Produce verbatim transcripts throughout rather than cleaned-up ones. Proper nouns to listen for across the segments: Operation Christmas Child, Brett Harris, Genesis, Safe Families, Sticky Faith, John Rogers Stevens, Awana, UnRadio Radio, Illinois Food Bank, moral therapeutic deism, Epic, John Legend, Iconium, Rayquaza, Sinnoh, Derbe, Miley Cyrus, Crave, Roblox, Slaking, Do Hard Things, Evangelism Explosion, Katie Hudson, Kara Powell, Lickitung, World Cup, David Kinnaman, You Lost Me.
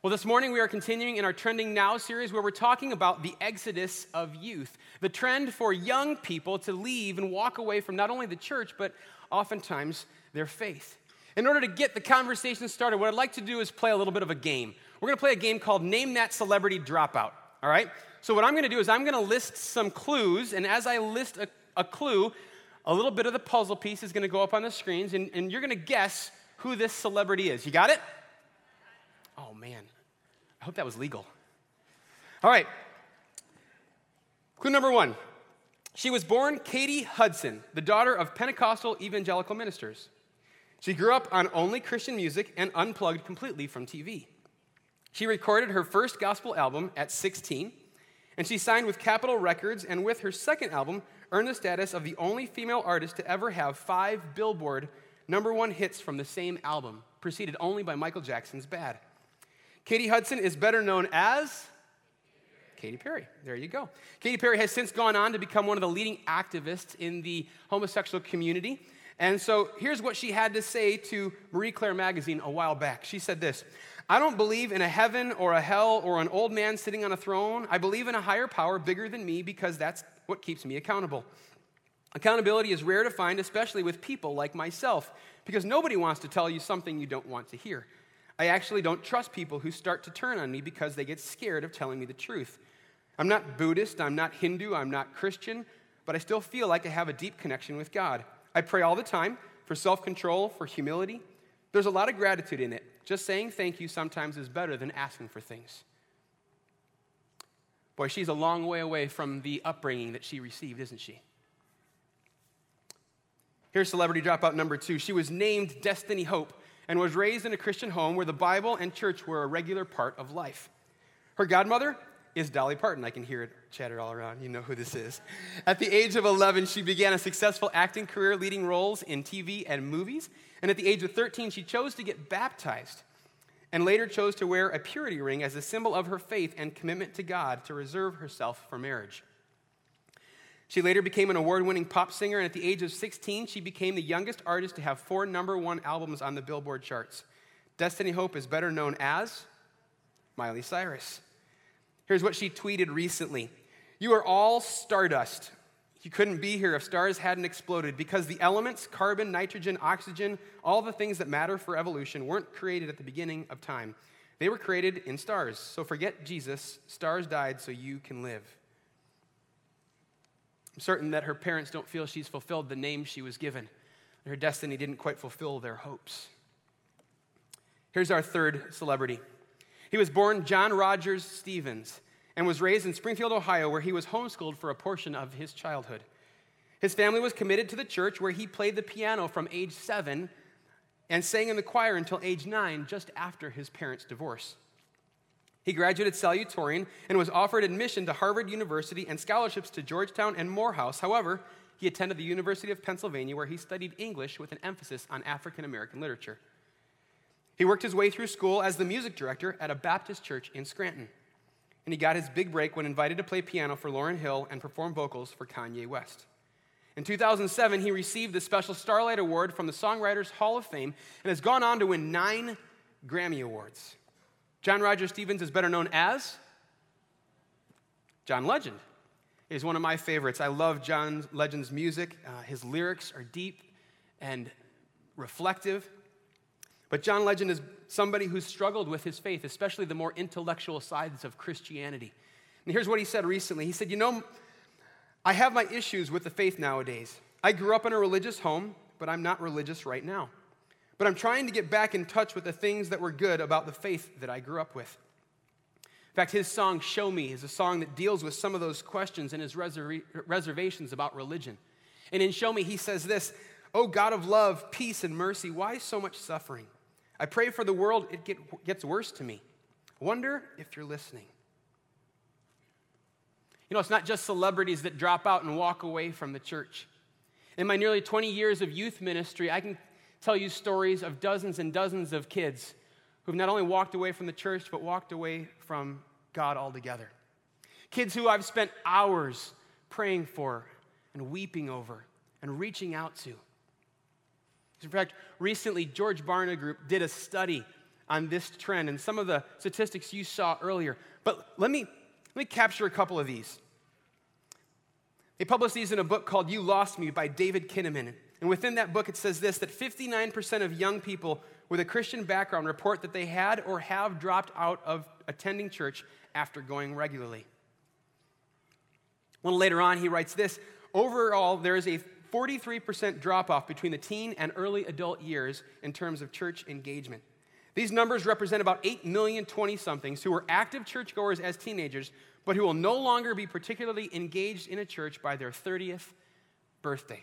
Well, this morning we are continuing in our Trending Now series where we're talking about the exodus of youth, the trend for young people to leave and walk away from not only the church, but oftentimes their faith. In order to get the conversation started, what I'd like to do is play a little bit of a game. We're going to play a game called Name That Celebrity Dropout, all right? So what I'm going to do is I'm going to list some clues, and as I list a, a clue, a little bit of the puzzle piece is going to go up on the screens, and, and you're going to guess who this celebrity is. You got it? Oh, man, I hope that was legal. All right, clue number one. She was born Katie Hudson, the daughter of Pentecostal evangelical ministers. She grew up on only Christian music and unplugged completely from T V. She recorded her first gospel album at sixteen, and she signed with Capitol Records, and with her second album, earned the status of the only female artist to ever have five Billboard number one hits from the same album, preceded only by Michael Jackson's Bad. Katie Hudson is better known as Katy Perry. There you go. Katy Perry has since gone on to become one of the leading activists in the homosexual community. And so here's what she had to say to Marie Claire magazine a while back. She said this: "I don't believe in a heaven or a hell or an old man sitting on a throne. I believe in a higher power bigger than me because that's what keeps me accountable. Accountability is rare to find, especially with people like myself, because nobody wants to tell you something you don't want to hear. I actually don't trust people who start to turn on me because they get scared of telling me the truth. I'm not Buddhist, I'm not Hindu, I'm not Christian, but I still feel like I have a deep connection with God. I pray all the time for self-control, for humility. There's a lot of gratitude in it. Just saying thank you sometimes is better than asking for things." Boy, she's a long way away from the upbringing that she received, isn't she? Here's celebrity dropout number two. She was named Destiny Hope and was raised in a Christian home where the Bible and church were a regular part of life. Her godmother is Dolly Parton. I can hear it chatter all around. You know who this is. At the age of eleven, she began a successful acting career, leading roles in T V and movies. And at the age of thirteen, she chose to get baptized and later chose to wear a purity ring as a symbol of her faith and commitment to God to reserve herself for marriage. She later became an award-winning pop singer, and at the age of sixteen, she became the youngest artist to have four number one albums on the Billboard charts. Destiny Hope is better known as Miley Cyrus. Here's what she tweeted recently: "You are all stardust. You couldn't be here if stars hadn't exploded because the elements, carbon, nitrogen, oxygen, all the things that matter for evolution weren't created at the beginning of time. They were created in stars. So forget Jesus. Stars died so you can live." I'm certain that her parents don't feel she's fulfilled the name she was given. Her destiny didn't quite fulfill their hopes. Here's our third celebrity. He was born John Rogers Stevens and was raised in Springfield, Ohio, where he was homeschooled for a portion of his childhood. His family was committed to the church, where he played the piano from age seven and sang in the choir until age nine, just after his parents' divorce. He graduated salutatorian and was offered admission to Harvard University and scholarships to Georgetown and Morehouse. However, he attended the University of Pennsylvania, where he studied English with an emphasis on African American literature. He worked his way through school as the music director at a Baptist church in Scranton, and he got his big break when invited to play piano for Lauryn Hill and perform vocals for Kanye West. In two thousand seven, he received the Special Starlight Award from the Songwriters Hall of Fame and has gone on to win nine Grammy Awards. John Roger Stevens is better known as John Legend. He's one of my favorites. I love John Legend's music. Uh, his lyrics are deep and reflective. But John Legend is somebody who's struggled with his faith, especially the more intellectual sides of Christianity. And here's what he said recently. He said, "You know, I have my issues with the faith nowadays. I grew up in a religious home, but I'm not religious right now. But I'm trying to get back in touch with the things that were good about the faith that I grew up with." In fact, his song, Show Me, is a song that deals with some of those questions and his reserv- reservations about religion. And in Show Me, he says this: "Oh, God of love, peace, and mercy, why so much suffering? I pray for the world, it get, gets worse to me. Wonder if you're listening." You know, it's not just celebrities that drop out and walk away from the church. In my nearly twenty years of youth ministry, I can tell you stories of dozens and dozens of kids who've not only walked away from the church, but walked away from God altogether. Kids who I've spent hours praying for and weeping over and reaching out to. In fact, recently, George Barna Group did a study on this trend and some of the statistics you saw earlier. But let me let me capture a couple of these. They published these in a book called You Lost Me by David Kinnaman. And within that book, it says this, that fifty-nine percent of young people with a Christian background report that they had or have dropped out of attending church after going regularly. Well, later on, he writes this, overall, there is a forty-three percent drop-off between the teen and early adult years in terms of church engagement. These numbers represent about eight million twenty-somethings who were active churchgoers as teenagers, but who will no longer be particularly engaged in a church by their thirtieth birthday.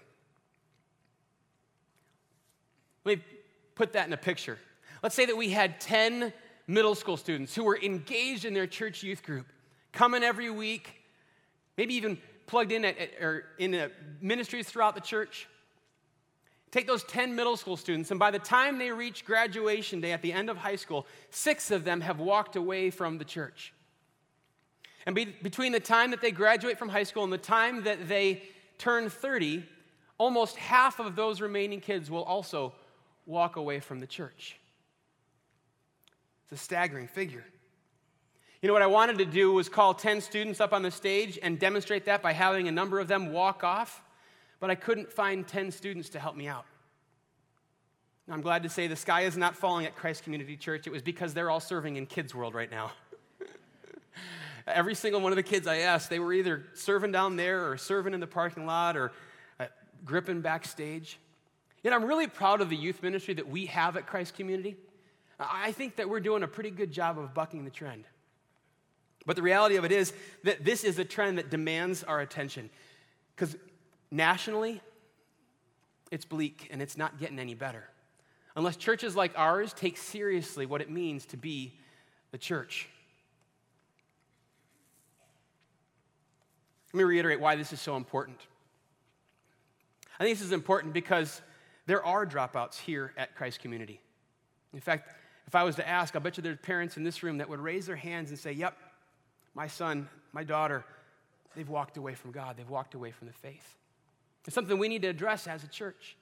Let me put that in a picture. Let's say that we had ten middle school students who were engaged in their church youth group, coming every week, maybe even plugged in at, at, or in a ministries throughout the church. Take those ten middle school students, and by the time they reach graduation day at the end of high school, six of them have walked away from the church. And be, between the time that they graduate from high school and the time that they turn thirty, almost half of those remaining kids will also walk away from the church. It's a staggering figure. You know, what I wanted to do was call ten students up on the stage and demonstrate that by having a number of them walk off, but I couldn't find ten students to help me out. Now, I'm glad to say the sky is not falling at Christ Community Church. It was because they're all serving in Kids World right now. Every single one of the kids I asked, they were either serving down there or serving in the parking lot or uh, gripping backstage. Yet I'm really proud of the youth ministry that we have at Christ Community. I think that we're doing a pretty good job of bucking the trend. But the reality of it is that this is a trend that demands our attention. Because nationally, it's bleak and it's not getting any better. Unless churches like ours take seriously what it means to be the church. Let me reiterate why this is so important. I think this is important because there are dropouts here at Christ Community. In fact, if I was to ask, I bet you there's parents in this room that would raise their hands and say, yep, my son, my daughter, they've walked away from God. They've walked away from the faith. It's something we need to address as a church.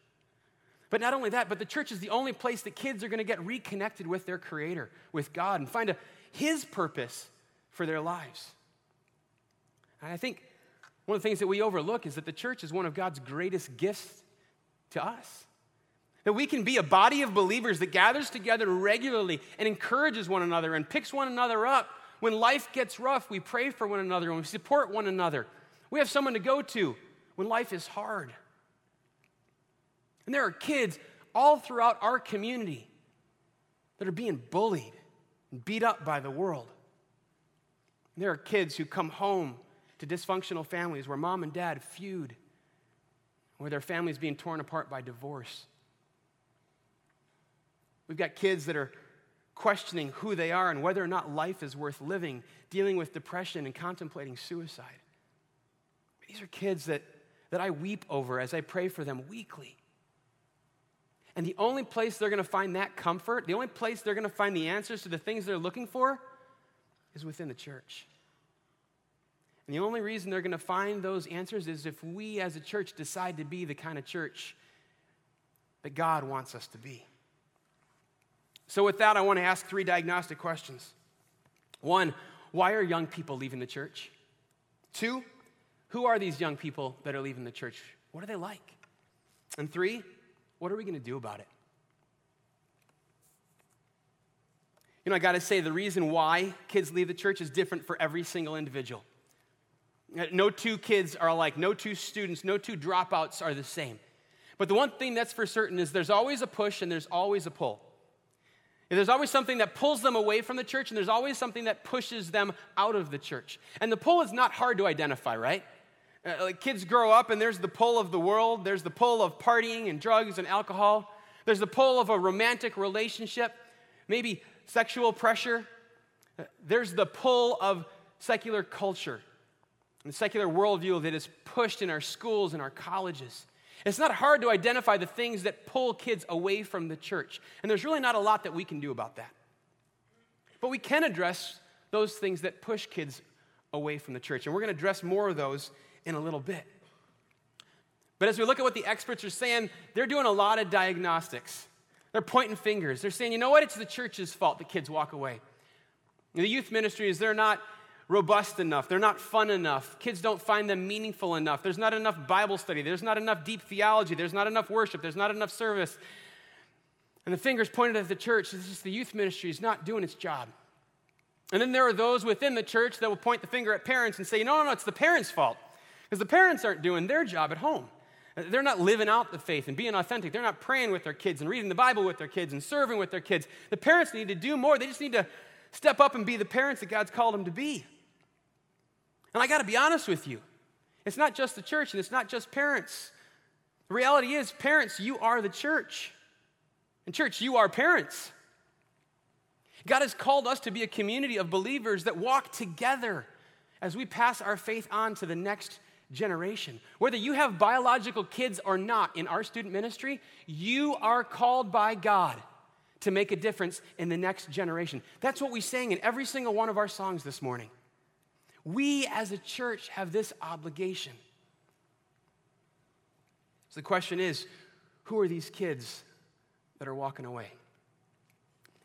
But not only that, but the church is the only place that kids are going to get reconnected with their Creator, with God, and find a, His purpose for their lives. And I think one of the things that we overlook is that the church is one of God's greatest gifts to us. That we can be a body of believers that gathers together regularly and encourages one another and picks one another up. When life gets rough, we pray for one another and we support one another. We have someone to go to when life is hard. And there are kids all throughout our community that are being bullied and beat up by the world. And there are kids who come home to dysfunctional families where mom and dad feud, where their family's being torn apart by divorce. We've got kids that are questioning who they are and whether or not life is worth living, dealing with depression and contemplating suicide. These are kids that, that I weep over as I pray for them weekly. And the only place they're going to find that comfort, the only place they're going to find the answers to the things they're looking for is within the church. And the only reason they're going to find those answers is if we as a church decide to be the kind of church that God wants us to be. So with that, I want to ask three diagnostic questions. One, why are young people leaving the church? Two, who are these young people that are leaving the church? What are they like? And three, what are we going to do about it? You know, I got to say, the reason why kids leave the church is different for every single individual. No two kids are alike. No two students, no two dropouts are the same. But the one thing that's for certain is there's always a push and there's always a pull. There's always something that pulls them away from the church, and there's always something that pushes them out of the church. And the pull is not hard to identify, right? Uh, like kids grow up, and there's the pull of the world. There's the pull of partying and drugs and alcohol. There's the pull of a romantic relationship, maybe sexual pressure. Uh, there's the pull of secular culture and secular worldview that is pushed in our schools and our colleges. It's not hard to identify the things that pull kids away from the church. And there's really not a lot that we can do about that. But we can address those things that push kids away from the church. And we're going to address more of those in a little bit. But as we look at what the experts are saying, they're doing a lot of diagnostics. They're pointing fingers. They're saying, you know what? It's the church's fault that kids walk away. The youth ministries, they're not robust enough. They're not fun enough. Kids don't find them meaningful enough. There's not enough Bible study. There's not enough deep theology. There's not enough worship. There's not enough service. And the fingers pointed at the church. It's just the youth ministry is not doing its job. And then there are those within the church that will point the finger at parents and say, no, no, no, it's the parents' fault. Because the parents aren't doing their job at home. They're not living out the faith and being authentic. They're not praying with their kids and reading the Bible with their kids and serving with their kids. The parents need to do more. They just need to step up and be the parents that God's called them to be. And I got to be honest with you. It's not just the church and it's not just parents. The reality is, parents, you are the church. And church, you are parents. God has called us to be a community of believers that walk together as we pass our faith on to the next generation. Whether you have biological kids or not in our student ministry, you are called by God to make a difference in the next generation. That's what we sang in every single one of our songs this morning. We as a church have this obligation. So the question is, who are these kids that are walking away?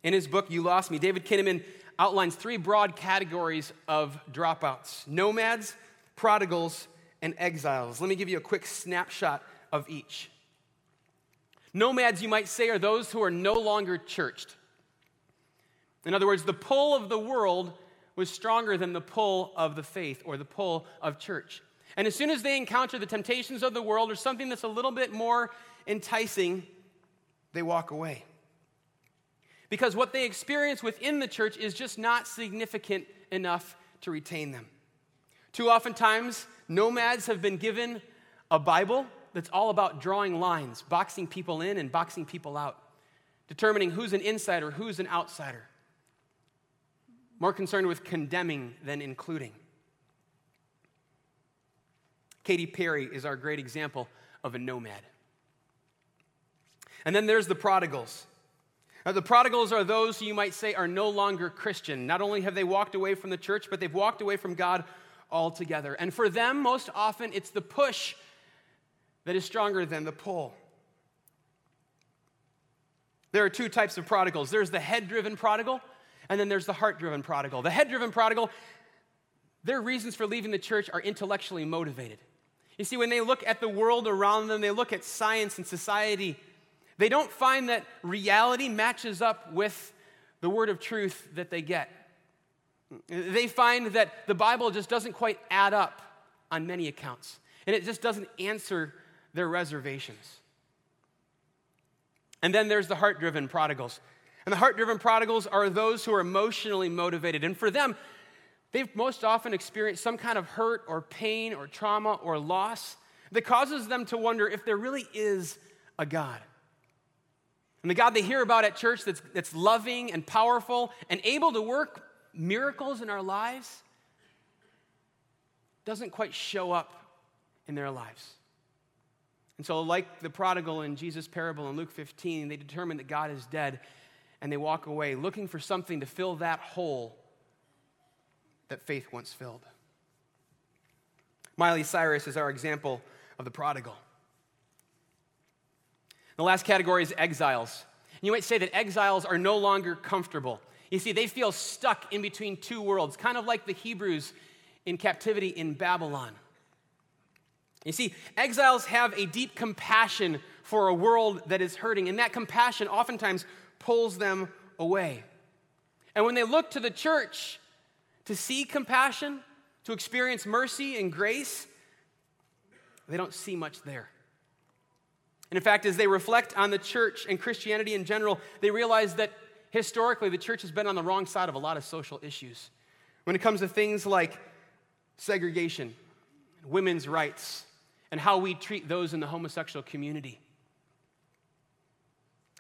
In his book, You Lost Me, David Kinnaman outlines three broad categories of dropouts: nomads, prodigals, and exiles. Let me give you a quick snapshot of each. Nomads, you might say, are those who are no longer churched. In other words, the pull of the world was stronger than the pull of the faith or the pull of church. And as soon as they encounter the temptations of the world or something that's a little bit more enticing, they walk away. Because what they experience within the church is just not significant enough to retain them. Too oftentimes, nomads have been given a Bible that's all about drawing lines, boxing people in and boxing people out, determining who's an insider, who's an outsider. More concerned with condemning than including. Katy Perry is our great example of a nomad. And then there's the prodigals. Now, the prodigals are those who you might say are no longer Christian. Not only have they walked away from the church, but they've walked away from God altogether. And for them, most often, it's the push that is stronger than the pull. There are two types of prodigals. There's the head-driven prodigal, and then there's the heart-driven prodigal. The head-driven prodigal, their reasons for leaving the church are intellectually motivated. You see, when they look at the world around them, they look at science and society, they don't find that reality matches up with the word of truth that they get. They find that the Bible just doesn't quite add up on many accounts, and it just doesn't answer their reservations. And then there's the heart-driven prodigals. And the heart-driven prodigals are those who are emotionally motivated. And for them, they've most often experienced some kind of hurt or pain or trauma or loss that causes them to wonder if there really is a God. And the God they hear about at church that's, that's loving and powerful and able to work miracles in our lives doesn't quite show up in their lives. And so like the prodigal in Jesus' parable in Luke fifteen, they determine that God is dead and they walk away looking for something to fill that hole that faith once filled. Miley Cyrus is our example of the prodigal. The last category is exiles. And you might say that exiles are no longer comfortable. You see, they feel stuck in between two worlds, kind of like the Hebrews in captivity in Babylon. You see, exiles have a deep compassion for a world that is hurting, and that compassion oftentimes pulls them away. And when they look to the church to see compassion, to experience mercy and grace, they don't see much there. And in fact, as they reflect on the church and Christianity in general, they realize that historically, the church has been on the wrong side of a lot of social issues. When it comes to things like segregation, women's rights, and how we treat those in the homosexual community.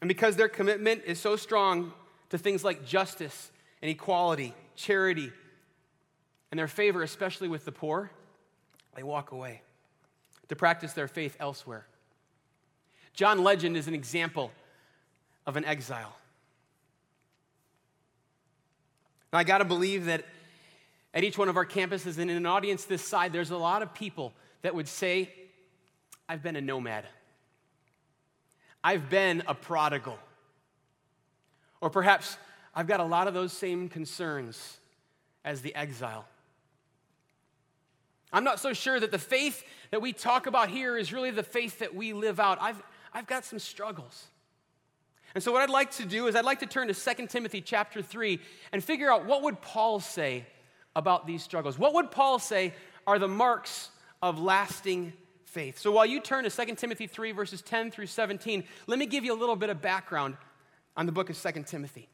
And because their commitment is so strong to things like justice and equality, charity, and their favor, especially with the poor, they walk away to practice their faith elsewhere. John Legend is an example of an exile. Now, I got to believe that at each one of our campuses and in an audience this side, there's a lot of people that would say, I've been a nomad. I've been a prodigal. Or perhaps I've got a lot of those same concerns as the exile. I'm not so sure that the faith that we talk about here is really the faith that we live out. I've, I've got some struggles. And so what I'd like to do is I'd like to turn to Second Timothy chapter three and figure out what would Paul say about these struggles. What would Paul say are the marks of lasting faith? So while you turn to Second Timothy three, verses ten through seventeen, let me give you a little bit of background on the book of Second Timothy.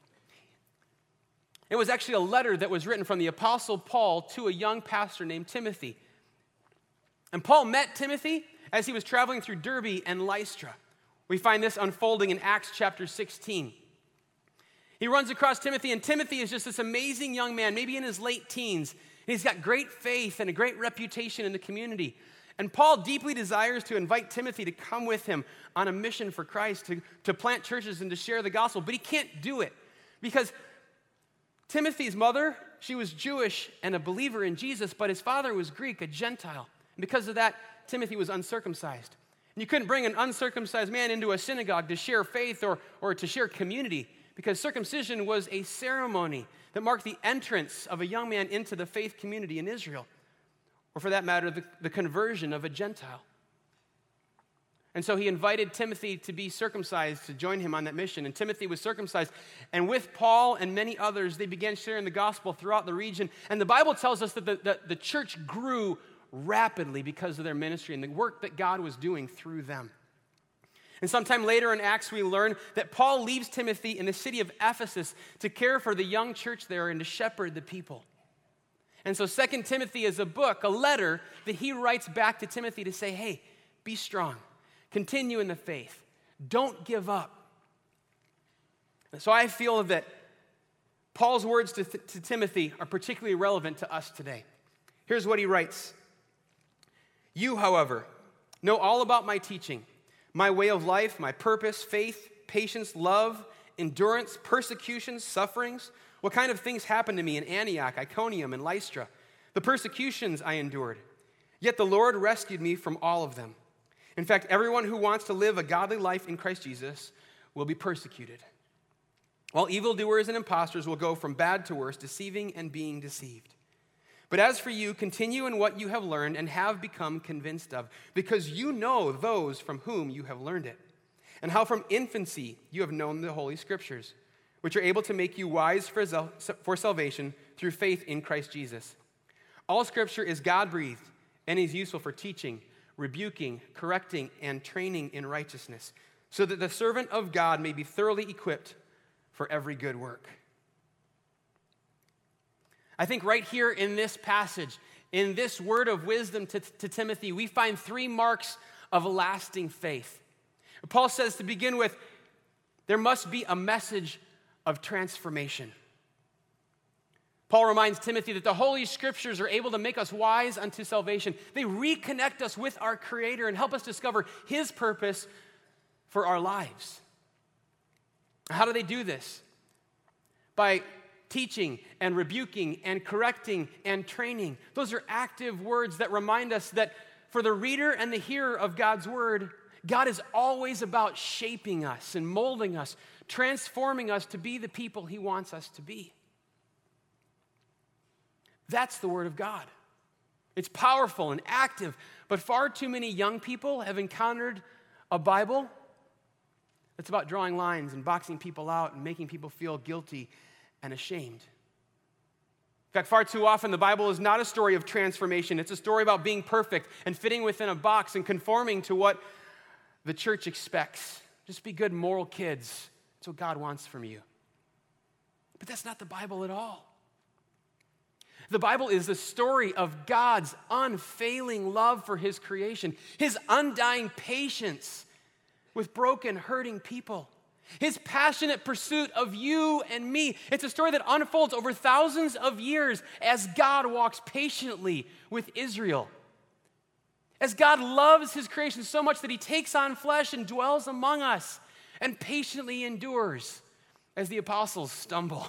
It was actually a letter that was written from the Apostle Paul to a young pastor named Timothy. And Paul met Timothy as he was traveling through Derbe and Lystra. We find this unfolding in Acts chapter sixteen. He runs across Timothy, and Timothy is just this amazing young man, maybe in his late teens. And he's got great faith and a great reputation in the community. And Paul deeply desires to invite Timothy to come with him on a mission for Christ, to, to plant churches and to share the gospel. But he can't do it because Timothy's mother, she was Jewish and a believer in Jesus, but his father was Greek, a Gentile. And because of that, Timothy was uncircumcised. And you couldn't bring an uncircumcised man into a synagogue to share faith or, or to share community, because circumcision was a ceremony that marked the entrance of a young man into the faith community in Israel, or for that matter, the, the conversion of a Gentile. And so he invited Timothy to be circumcised, to join him on that mission. And Timothy was circumcised. And with Paul and many others, they began sharing the gospel throughout the region. And the Bible tells us that the, the, the church grew rapidly because of their ministry and the work that God was doing through them. And sometime later in Acts, we learn that Paul leaves Timothy in the city of Ephesus to care for the young church there and to shepherd the people. And so Second Timothy is a book, a letter that he writes back to Timothy to say, hey, be strong. Continue in the faith. Don't give up. And so I feel that Paul's words to, th- to Timothy are particularly relevant to us today. Here's what he writes. You, however, know all about my teaching, my way of life, my purpose, faith, patience, love, endurance, persecutions, sufferings, what kind of things happened to me in Antioch, Iconium, and Lystra, the persecutions I endured. Yet the Lord rescued me from all of them. In fact, everyone who wants to live a godly life in Christ Jesus will be persecuted, while evildoers and impostors will go from bad to worse, deceiving and being deceived. But as for you, continue in what you have learned and have become convinced of, because you know those from whom you have learned it, and how from infancy you have known the Holy Scriptures, which are able to make you wise for, sal- for salvation through faith in Christ Jesus. All Scripture is God-breathed and is useful for teaching, rebuking, correcting, and training in righteousness, so that the servant of God may be thoroughly equipped for every good work. I think right here in this passage, in this word of wisdom to, to Timothy, we find three marks of a lasting faith. Paul says to begin with, there must be a message of transformation. Paul reminds Timothy that the Holy Scriptures are able to make us wise unto salvation. They reconnect us with our Creator and help us discover His purpose for our lives. How do they do this? By teaching and rebuking and correcting and training. Those are active words that remind us that for the reader and the hearer of God's Word, God is always about shaping us and molding us, transforming us to be the people He wants us to be. That's the Word of God. It's powerful and active, but far too many young people have encountered a Bible that's about drawing lines and boxing people out and making people feel guilty and ashamed. In fact, far too often the Bible is not a story of transformation. It's a story about being perfect and fitting within a box and conforming to what the church expects. Just be good moral kids. That's what God wants from you. But that's not the Bible at all. The Bible is the story of God's unfailing love for His creation, His undying patience with broken, hurting people, His passionate pursuit of you and me. It's a story that unfolds over thousands of years as God walks patiently with Israel, as God loves His creation so much that He takes on flesh and dwells among us and patiently endures as the apostles stumble,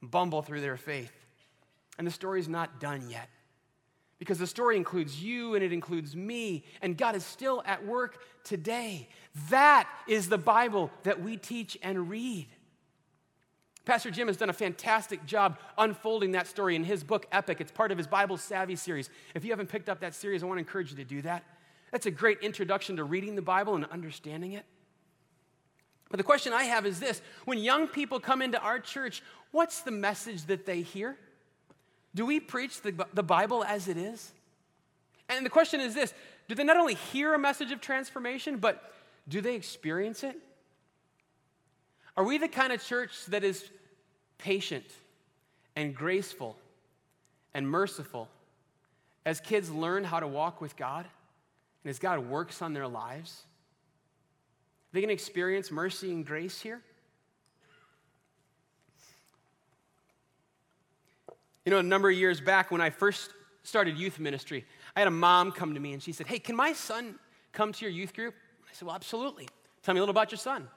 bumble through their faith. And the story's not done yet, because the story includes you and it includes me, and God is still at work today. That is the Bible that we teach and read. Pastor Jim has done a fantastic job unfolding that story in his book, Epic. It's part of his Bible Savvy series. If you haven't picked up that series, I want to encourage you to do that. That's a great introduction to reading the Bible and understanding it. But the question I have is this: when young people come into our church, what's the message that they hear? Do we preach the, the Bible as it is? And the question is this: do they not only hear a message of transformation, but do they experience it? Are we the kind of church that is patient and graceful and merciful as kids learn how to walk with God and as God works on their lives? They can experience mercy and grace here. You know, a number of years back when I first started youth ministry, I had a mom come to me and she said, "Hey, can my son come to your youth group?" I said, "Well, absolutely. Tell me a little about your son."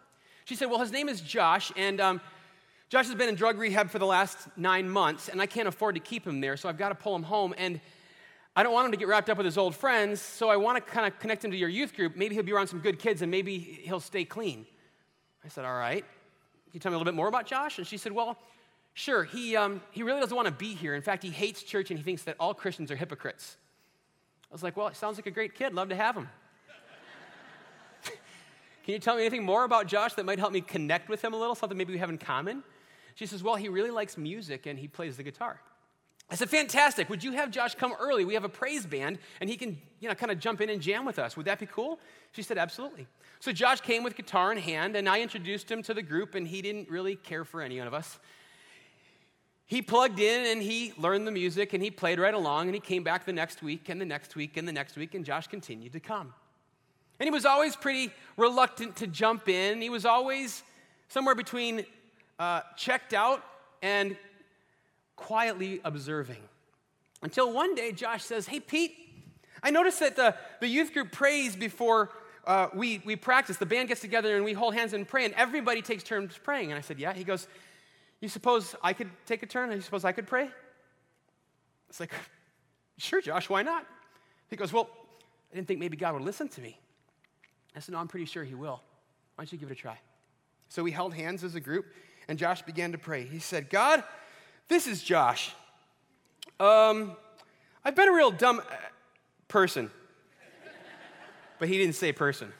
She said, "Well, his name is Josh, and um, Josh has been in drug rehab for the last nine months, and I can't afford to keep him there, so I've got to pull him home, and I don't want him to get wrapped up with his old friends, so I want to kind of connect him to your youth group. Maybe he'll be around some good kids, and maybe he'll stay clean." I said, "All right. Can you tell me a little bit more about Josh?" And she said, "Well, sure, he um, he really doesn't want to be here. In fact, he hates church, and he thinks that all Christians are hypocrites." I was like, "Well, it sounds like a great kid. Love to have him. Can you tell me anything more about Josh that might help me connect with him a little, something maybe we have in common?" She says, "Well, he really likes music, and he plays the guitar." I said, "Fantastic. Would you have Josh come early? We have a praise band, and he can, you know, kind of jump in and jam with us. Would that be cool?" She said, "Absolutely." So Josh came with guitar in hand, and I introduced him to the group, and he didn't really care for any of us. He plugged in, and he learned the music, and he played right along, and he came back the next week, and the next week, and the next week, and Josh continued to come. And he was always pretty reluctant to jump in. He was always somewhere between uh, checked out and quietly observing. Until one day, Josh says, "Hey, Pete, I noticed that the, the youth group prays before uh, we, we practice. The band gets together, and we hold hands and pray, and everybody takes turns praying." And I said, "Yeah." He goes, "You suppose I could take a turn? You suppose I could pray?" It's like, "Sure, Josh, why not?" He goes, "Well, I didn't think maybe God would listen to me." I said, "No, I'm pretty sure he will. Why don't you give it a try?" So we held hands as a group, and Josh began to pray. He said, "God, this is Josh. Um, I've been a real dumb person." But he didn't say person.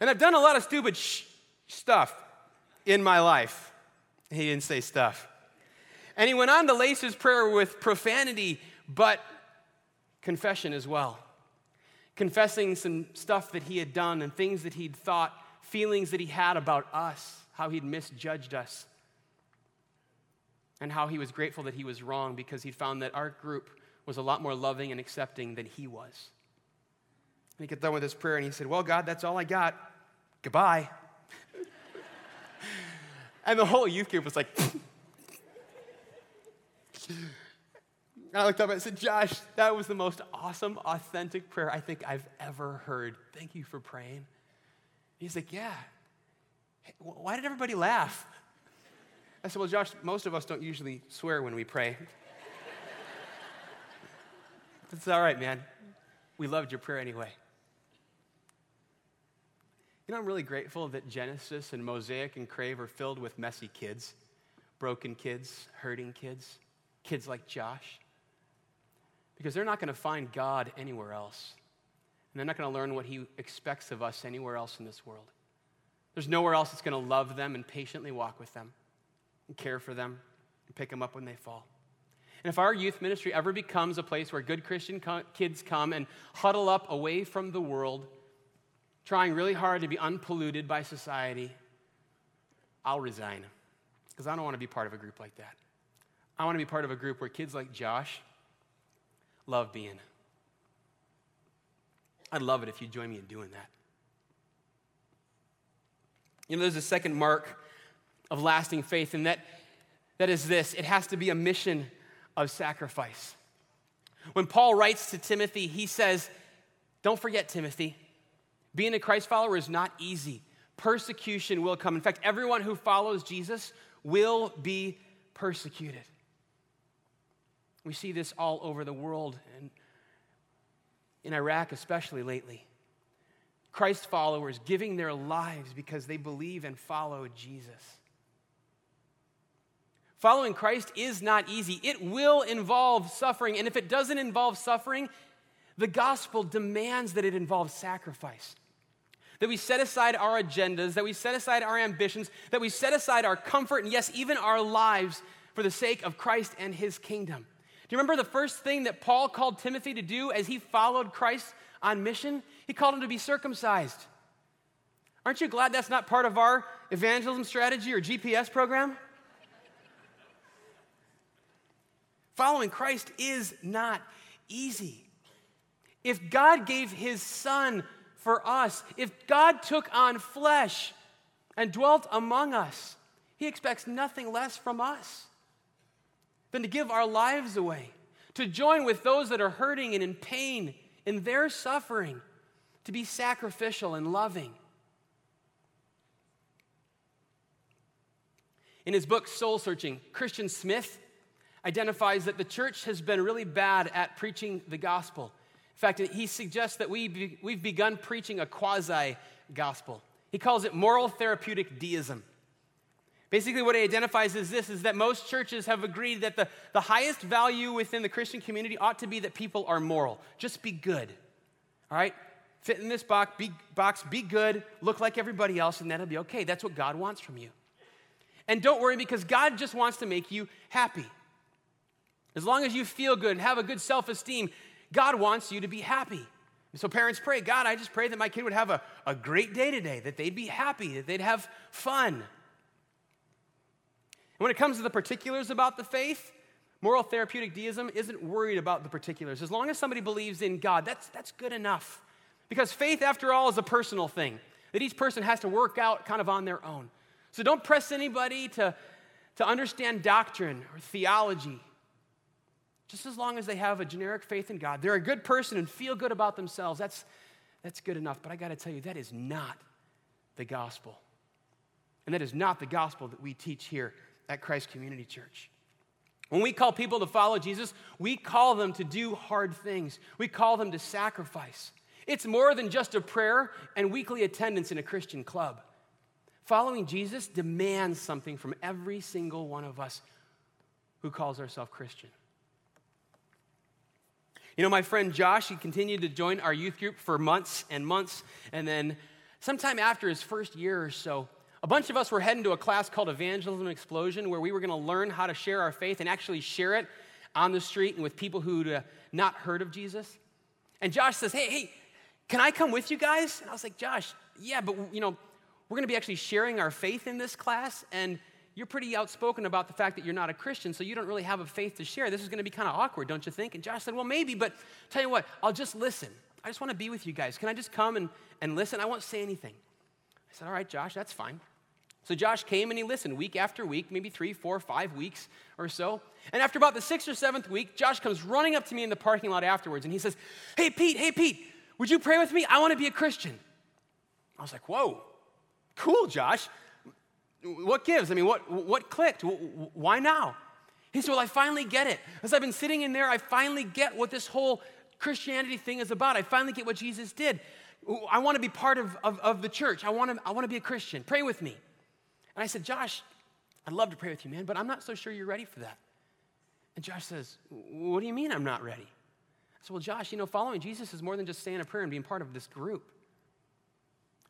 "And I've done a lot of stupid sh- stuff in my life." He didn't say stuff. And he went on to lace his prayer with profanity, but confession as well. Confessing some stuff that he had done and things that he'd thought, feelings that he had about us, how he'd misjudged us, and how he was grateful that he was wrong because he found that our group was a lot more loving and accepting than he was. And he got done with his prayer and he said, "Well, God, that's all I got. Goodbye." And the whole youth group was like, I looked up and I said, "Josh, that was the most awesome, authentic prayer I think I've ever heard. Thank you for praying." And he's like, "Yeah. Hey, why did everybody laugh?" I said, "Well, Josh, most of us don't usually swear when we pray." "It's all right, man. We loved your prayer anyway." You know, I'm really grateful that Genesis and Mosaic and Crave are filled with messy kids, broken kids, hurting kids, kids like Josh. Because they're not going to find God anywhere else. And they're not going to learn what he expects of us anywhere else in this world. There's nowhere else that's going to love them and patiently walk with them and care for them and pick them up when they fall. And if our youth ministry ever becomes a place where good Christian co- kids come and huddle up away from the world, trying really hard to be unpolluted by society, I'll resign. Because I don't want to be part of a group like that. I want to be part of a group where kids like Josh love being. I'd love it if you'd join me in doing that. You know, there's a second mark of lasting faith, and that, that is this. It has to be a mission of sacrifice. When Paul writes to Timothy, he says, "Don't forget, Timothy, being a Christ follower is not easy. Persecution will come. In fact, everyone who follows Jesus will be persecuted." We see this all over the world, and in Iraq especially lately. Christ followers giving their lives because they believe and follow Jesus. Following Christ is not easy. It will involve suffering. And if it doesn't involve suffering, the gospel demands that it involves sacrifice. That we set aside our agendas, that we set aside our ambitions, that we set aside our comfort, and yes, even our lives for the sake of Christ and his kingdom. Do you remember the first thing that Paul called Timothy to do as he followed Christ on mission? He called him to be circumcised. Aren't you glad that's not part of our evangelism strategy or G P S program? Following Christ is not easy. If God gave his son for us, if God took on flesh and dwelt among us, he expects nothing less from us than to give our lives away, to join with those that are hurting and in pain, in their suffering, to be sacrificial and loving. In his book, Soul Searching, Christian Smith identifies that the church has been really bad at preaching the gospel. In fact, he suggests that we be, we've begun preaching a quasi-gospel. He calls it moral therapeutic deism. Basically, what he identifies is this, is that most churches have agreed that the, the highest value within the Christian community ought to be that people are moral. Just be good, all right? Fit in this box, be, box, be good, look like everybody else, and that'll be okay. That's what God wants from you. And don't worry, because God just wants to make you happy. As long as you feel good and have a good self-esteem, God wants you to be happy. And so parents pray, God, I just pray that my kid would have a, a great day today, that they'd be happy, that they'd have fun. And when it comes to the particulars about the faith, moral therapeutic deism isn't worried about the particulars. As long as somebody believes in God, that's, that's good enough. Because faith, after all, is a personal thing that each person has to work out kind of on their own. So don't press anybody to, to understand doctrine or theology. Just as long as they have a generic faith in God, they're a good person and feel good about themselves, that's, that's good enough. But I got to tell you, that is not the gospel. And that is not the gospel that we teach here at Christ Community Church. When we call people to follow Jesus, we call them to do hard things. We call them to sacrifice. It's more than just a prayer and weekly attendance in a Christian club. Following Jesus demands something from every single one of us who calls ourselves Christian. You know, my friend Josh, he continued to join our youth group for months and months, and then sometime after his first year or so, a bunch of us were heading to a class called Evangelism Explosion where we were going to learn how to share our faith and actually share it on the street and with people who'd uh, not heard of Jesus. And Josh says, hey, hey, can I come with you guys? And I was like, Josh, yeah, but, you know, we're going to be actually sharing our faith in this class, and you're pretty outspoken about the fact that you're not a Christian, so you don't really have a faith to share. This is going to be kind of awkward, don't you think? And Josh said, well, maybe, but tell you what, I'll just listen. I just want to be with you guys. Can I just come and, and listen? I won't say anything. I said, all right, Josh, that's fine. So Josh came and he listened week after week, maybe three, four, five weeks or so. And after about the sixth or seventh week, Josh comes running up to me in the parking lot afterwards, and he says, hey, Pete, hey, Pete, would you pray with me? I want to be a Christian. I was like, whoa, cool, Josh. What gives? I mean, what what clicked? Why now? He said, well, I finally get it. As I've been sitting in there, I finally get what this whole Christianity thing is about. I finally get what Jesus did. I want to be part of, of, of the church. I want to I want to be a Christian. Pray with me. And I said, Josh, I'd love to pray with you, man, but I'm not so sure you're ready for that. And Josh says, what do you mean I'm not ready? I said, well, Josh, you know, following Jesus is more than just saying a prayer and being part of this group.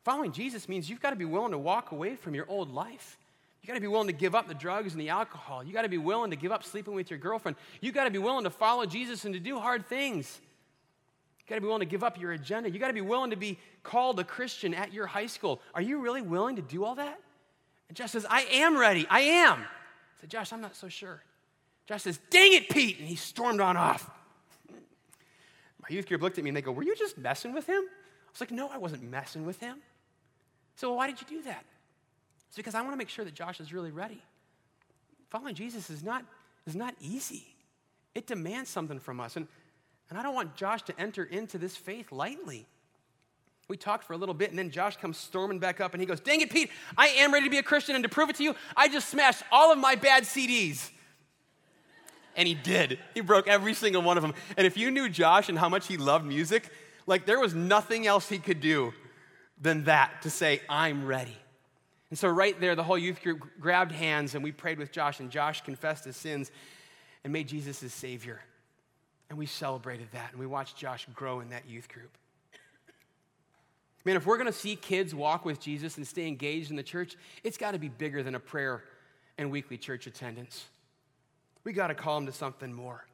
Following Jesus means you've got to be willing to walk away from your old life. You've got to be willing to give up the drugs and the alcohol. You've got to be willing to give up sleeping with your girlfriend. You've got to be willing to follow Jesus and to do hard things. You've got to be willing to give up your agenda. You've got to be willing to be called a Christian at your high school. Are you really willing to do all that? And Josh says, I am ready. I am. I said, Josh, I'm not so sure. Josh says, dang it, Pete. And he stormed on off. My youth group looked at me and they go, were you just messing with him? I was like, no, I wasn't messing with him. So why did you do that? It's because I want to make sure that Josh is really ready. Following Jesus is not, is not easy. It demands something from us. And, and I don't want Josh to enter into this faith lightly. We talked for a little bit, and then Josh comes storming back up, and he goes, dang it, Pete, I am ready to be a Christian, and to prove it to you, I just smashed all of my bad C Ds. And he did. He broke every single one of them. And if you knew Josh and how much he loved music, like there was nothing else he could do than that to say, I'm ready. And so right there, the whole youth group grabbed hands and we prayed with Josh, and Josh confessed his sins and made Jesus his Savior. And we celebrated that, and we watched Josh grow in that youth group. Man, if we're going to see kids walk with Jesus and stay engaged in the church, it's got to be bigger than a prayer and weekly church attendance. We got to call them to something more.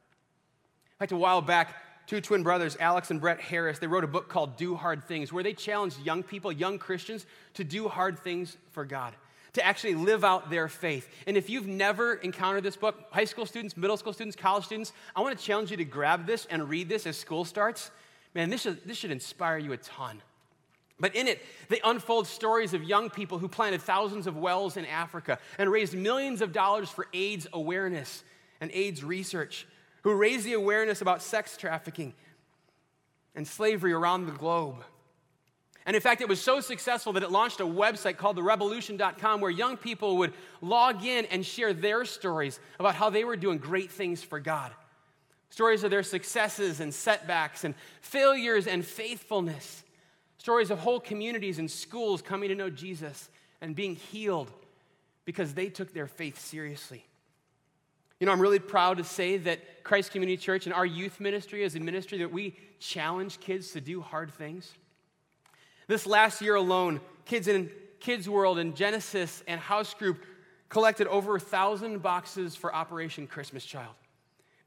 In fact, a while back, two twin brothers, Alex and Brett Harris, they wrote a book called Do Hard Things, where they challenged young people, young Christians, to do hard things for God, to actually live out their faith. And if you've never encountered this book, high school students, middle school students, college students, I want to challenge you to grab this and read this as school starts. Man, this should, this should inspire you a ton. But in it, they unfold stories of young people who planted thousands of wells in Africa and raised millions of dollars for AIDS awareness and AIDS research, who raised the awareness about sex trafficking and slavery around the globe. And in fact, it was so successful that it launched a website called the revolution dot com, where young people would log in and share their stories about how they were doing great things for God. Stories of their successes and setbacks and failures and faithfulness. Stories of whole communities and schools coming to know Jesus and being healed because they took their faith seriously. You know, I'm really proud to say that Christ Community Church and our youth ministry is a ministry that we challenge kids to do hard things. This last year alone, kids in Kids World and Genesis and House Group collected over a thousand boxes for Operation Christmas Child.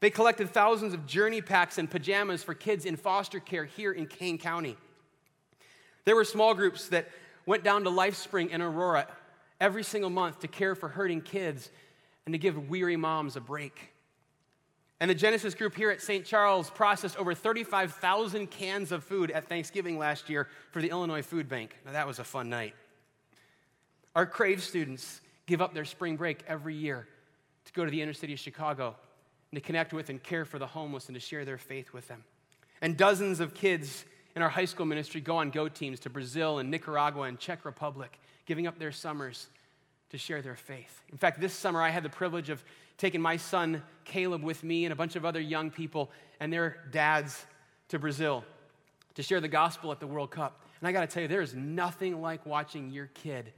They collected thousands of journey packs and pajamas for kids in foster care here in Kane County. There were small groups that went down to Life Spring and Aurora every single month to care for hurting kids and to give weary moms a break. And the Genesis group here at Saint Charles processed over thirty-five thousand cans of food at Thanksgiving last year for the Illinois Food Bank. Now, that was a fun night. Our Crave students give up their spring break every year to go to the inner city of Chicago and to connect with and care for the homeless and to share their faith with them. And dozens of kids in our high school ministry go on go teams to Brazil and Nicaragua and Czech Republic, giving up their summers to share their faith. In fact, this summer I had the privilege of taking my son Caleb with me and a bunch of other young people and their dads to Brazil to share the gospel at the World Cup. And I got to tell you, there is nothing like watching your kid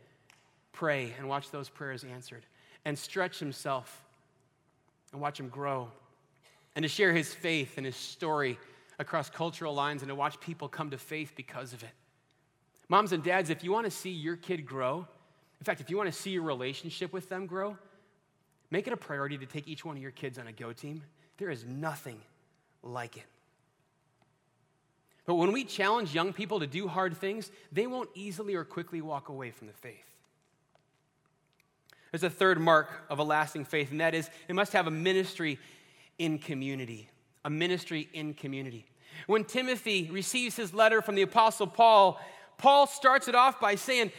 pray and watch those prayers answered and stretch himself and watch him grow and to share his faith and his story across cultural lines and to watch people come to faith because of it. Moms and dads, if you want to see your kid grow, in fact, if you want to see your relationship with them grow, make it a priority to take each one of your kids on a go team. There is nothing like it. But when we challenge young people to do hard things, they won't easily or quickly walk away from the faith. There's a third mark of a lasting faith, and that is it must have a ministry in community. A ministry in community. When Timothy receives his letter from the Apostle Paul, Paul starts it off by saying,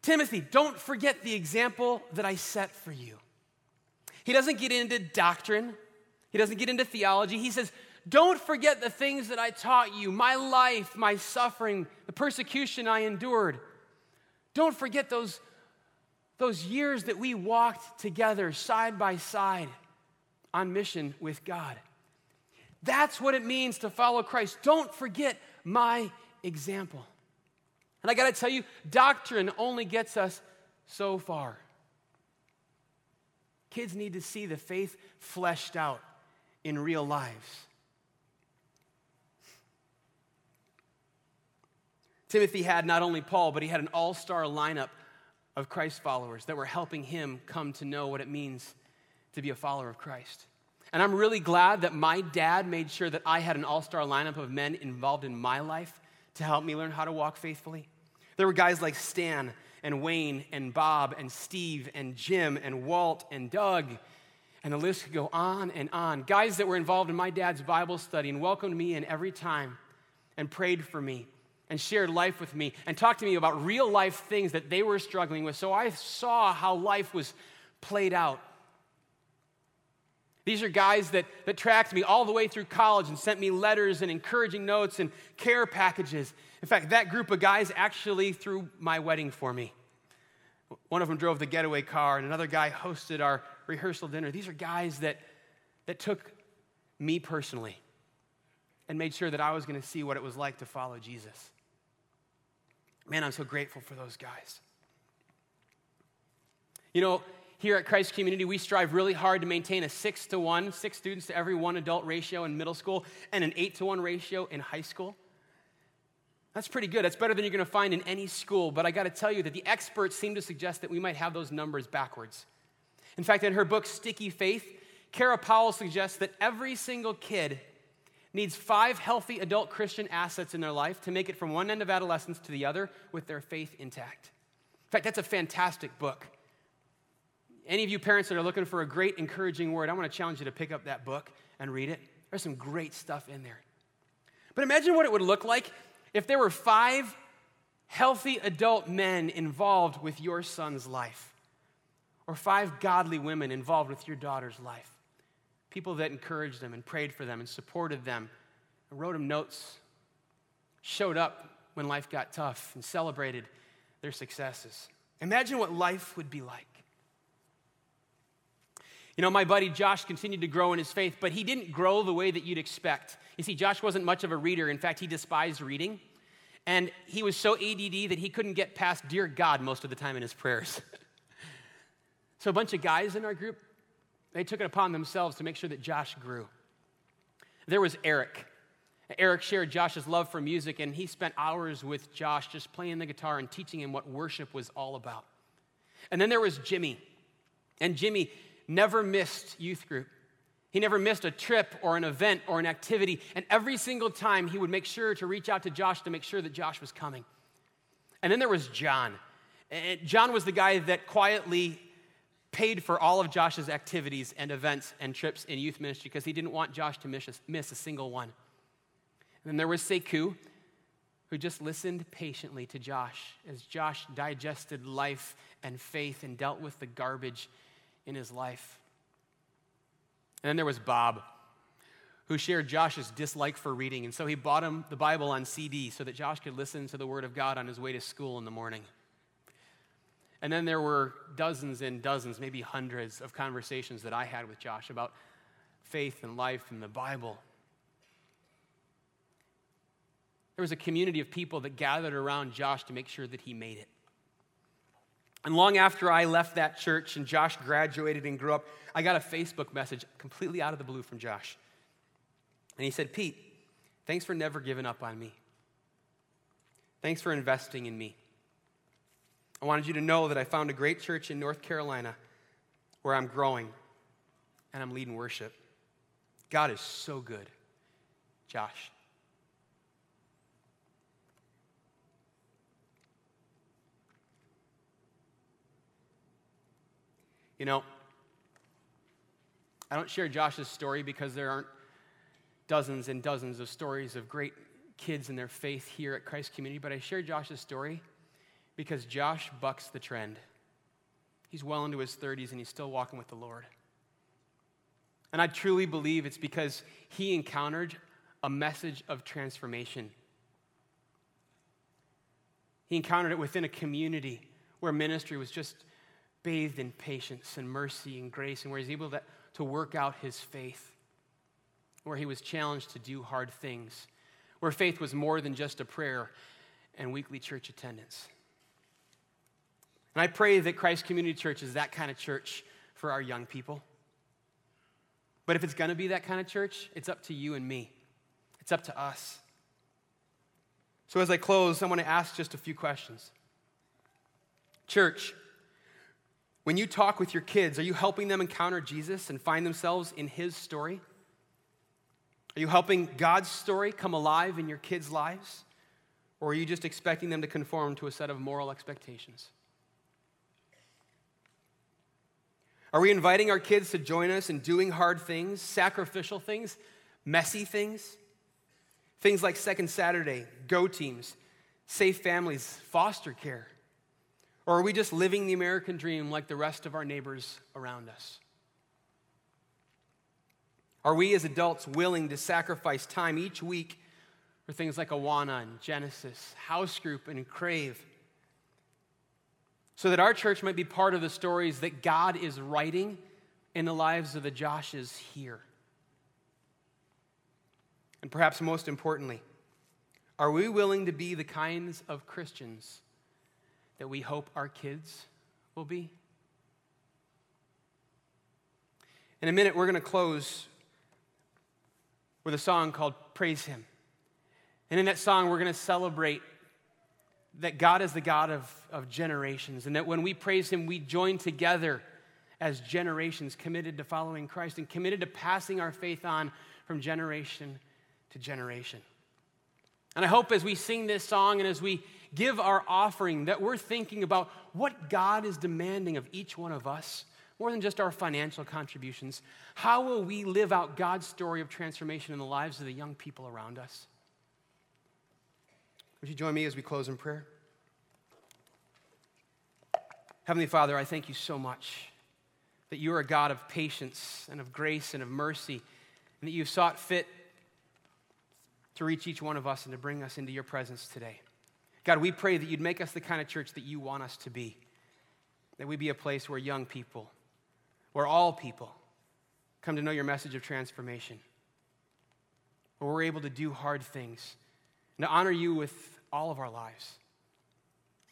Timothy, don't forget the example that I set for you. He doesn't get into doctrine. He doesn't get into theology. He says, don't forget the things that I taught you, my life, my suffering, the persecution I endured. Don't forget those, those years that we walked together side by side on mission with God. That's what it means to follow Christ. Don't forget my example. And I got to tell you, doctrine only gets us so far. Kids need to see the faith fleshed out in real lives. Timothy had not only Paul, but he had an all-star lineup of Christ followers that were helping him come to know what it means to be a follower of Christ. And I'm really glad that my dad made sure that I had an all-star lineup of men involved in my life to help me learn how to walk faithfully. There were guys like Stan and Wayne and Bob and Steve and Jim and Walt and Doug, and the list could go on and on. Guys that were involved in my dad's Bible study and welcomed me in every time and prayed for me and shared life with me and talked to me about real life things that they were struggling with. So I saw how life was played out. These are guys that, that tracked me all the way through college and sent me letters and encouraging notes and care packages. In fact, that group of guys actually threw my wedding for me. One of them drove the getaway car, and another guy hosted our rehearsal dinner. These are guys that, that took me personally and made sure that I was going to see what it was like to follow Jesus. Man, I'm so grateful for those guys. You know, here at Christ Community, we strive really hard to maintain a six to one, six students to every one adult ratio in middle school, and an eight to one ratio in high school. That's pretty good. That's better than you're going to find in any school, but I got to tell you that the experts seem to suggest that we might have those numbers backwards. In fact, in her book, Sticky Faith, Kara Powell suggests that every single kid needs five healthy adult Christian assets in their life to make it from one end of adolescence to the other with their faith intact. In fact, that's a fantastic book. Any of you parents that are looking for a great, encouraging word, I want to challenge you to pick up that book and read it. There's some great stuff in there. But imagine what it would look like if there were five healthy adult men involved with your son's life, or five godly women involved with your daughter's life, people that encouraged them and prayed for them and supported them and wrote them notes, showed up when life got tough and celebrated their successes. Imagine what life would be like. You know, my buddy Josh continued to grow in his faith, but he didn't grow the way that you'd expect. You see, Josh wasn't much of a reader. In fact, he despised reading. And he was so A D D that he couldn't get past "Dear God" most of the time in his prayers. So a bunch of guys in our group, they took it upon themselves to make sure that Josh grew. There was Eric. Eric shared Josh's love for music, and he spent hours with Josh just playing the guitar and teaching him what worship was all about. And then there was Jimmy. And Jimmy never missed youth group. He never missed a trip or an event or an activity, and every single time he would make sure to reach out to Josh to make sure that Josh was coming. And then there was John. And John was the guy that quietly paid for all of Josh's activities and events and trips in youth ministry because he didn't want Josh to miss a, miss a single one. And then there was Sekou, who just listened patiently to Josh as Josh digested life and faith and dealt with the garbage in his life. And then there was Bob, who shared Josh's dislike for reading, and so he bought him the Bible on C D so that Josh could listen to the Word of God on his way to school in the morning. And then there were dozens and dozens, maybe hundreds of conversations that I had with Josh about faith and life and the Bible. There was a community of people that gathered around Josh to make sure that he made it. And long after I left that church and Josh graduated and grew up, I got a Facebook message completely out of the blue from Josh. And he said, "Pete, thanks for never giving up on me. Thanks for investing in me. I wanted you to know that I found a great church in North Carolina where I'm growing and I'm leading worship. God is so good, Josh." You know, I don't share Josh's story because there aren't dozens and dozens of stories of great kids and their faith here at Christ Community, but I share Josh's story because Josh bucks the trend. He's well into his thirties and he's still walking with the Lord. And I truly believe it's because he encountered a message of transformation. He encountered it within a community where ministry was just bathed in patience and mercy and grace, and where he's able to, to work out his faith, where he was challenged to do hard things, where faith was more than just a prayer and weekly church attendance. And I pray that Christ Community Church is that kind of church for our young people. But if it's going to be that kind of church, it's up to you and me. It's up to us. So as I close, I want to ask just a few questions. Church, when you talk with your kids, are you helping them encounter Jesus and find themselves in his story? Are you helping God's story come alive in your kids' lives? Or are you just expecting them to conform to a set of moral expectations? Are we inviting our kids to join us in doing hard things, sacrificial things, messy things? Things like Second Saturday, Go Teams, Safe Families, foster care. Or are we just living the American dream like the rest of our neighbors around us? Are we as adults willing to sacrifice time each week for things like Awana and Genesis, House Group and Crave, so that our church might be part of the stories that God is writing in the lives of the Joshes here? And perhaps most importantly, are we willing to be the kinds of Christians that we hope our kids will be? In a minute, we're going to close with a song called Praise Him. And in that song, we're going to celebrate that God is the God of, of generations, and that when we praise Him, we join together as generations committed to following Christ and committed to passing our faith on from generation to generation. And I hope as we sing this song and as we give our offering that we're thinking about what God is demanding of each one of us, more than just our financial contributions. How will we live out God's story of transformation in the lives of the young people around us? Would you join me as we close in prayer? Heavenly Father, I thank you so much that you are a God of patience and of grace and of mercy, and that you've sought fit to reach each one of us and to bring us into your presence today. God, we pray that you'd make us the kind of church that you want us to be, that we be a place where young people, where all people come to know your message of transformation, where we're able to do hard things and to honor you with all of our lives.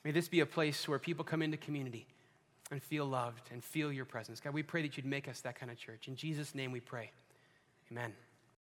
May this be a place where people come into community and feel loved and feel your presence. God, we pray that you'd make us that kind of church. In Jesus' name we pray. Amen.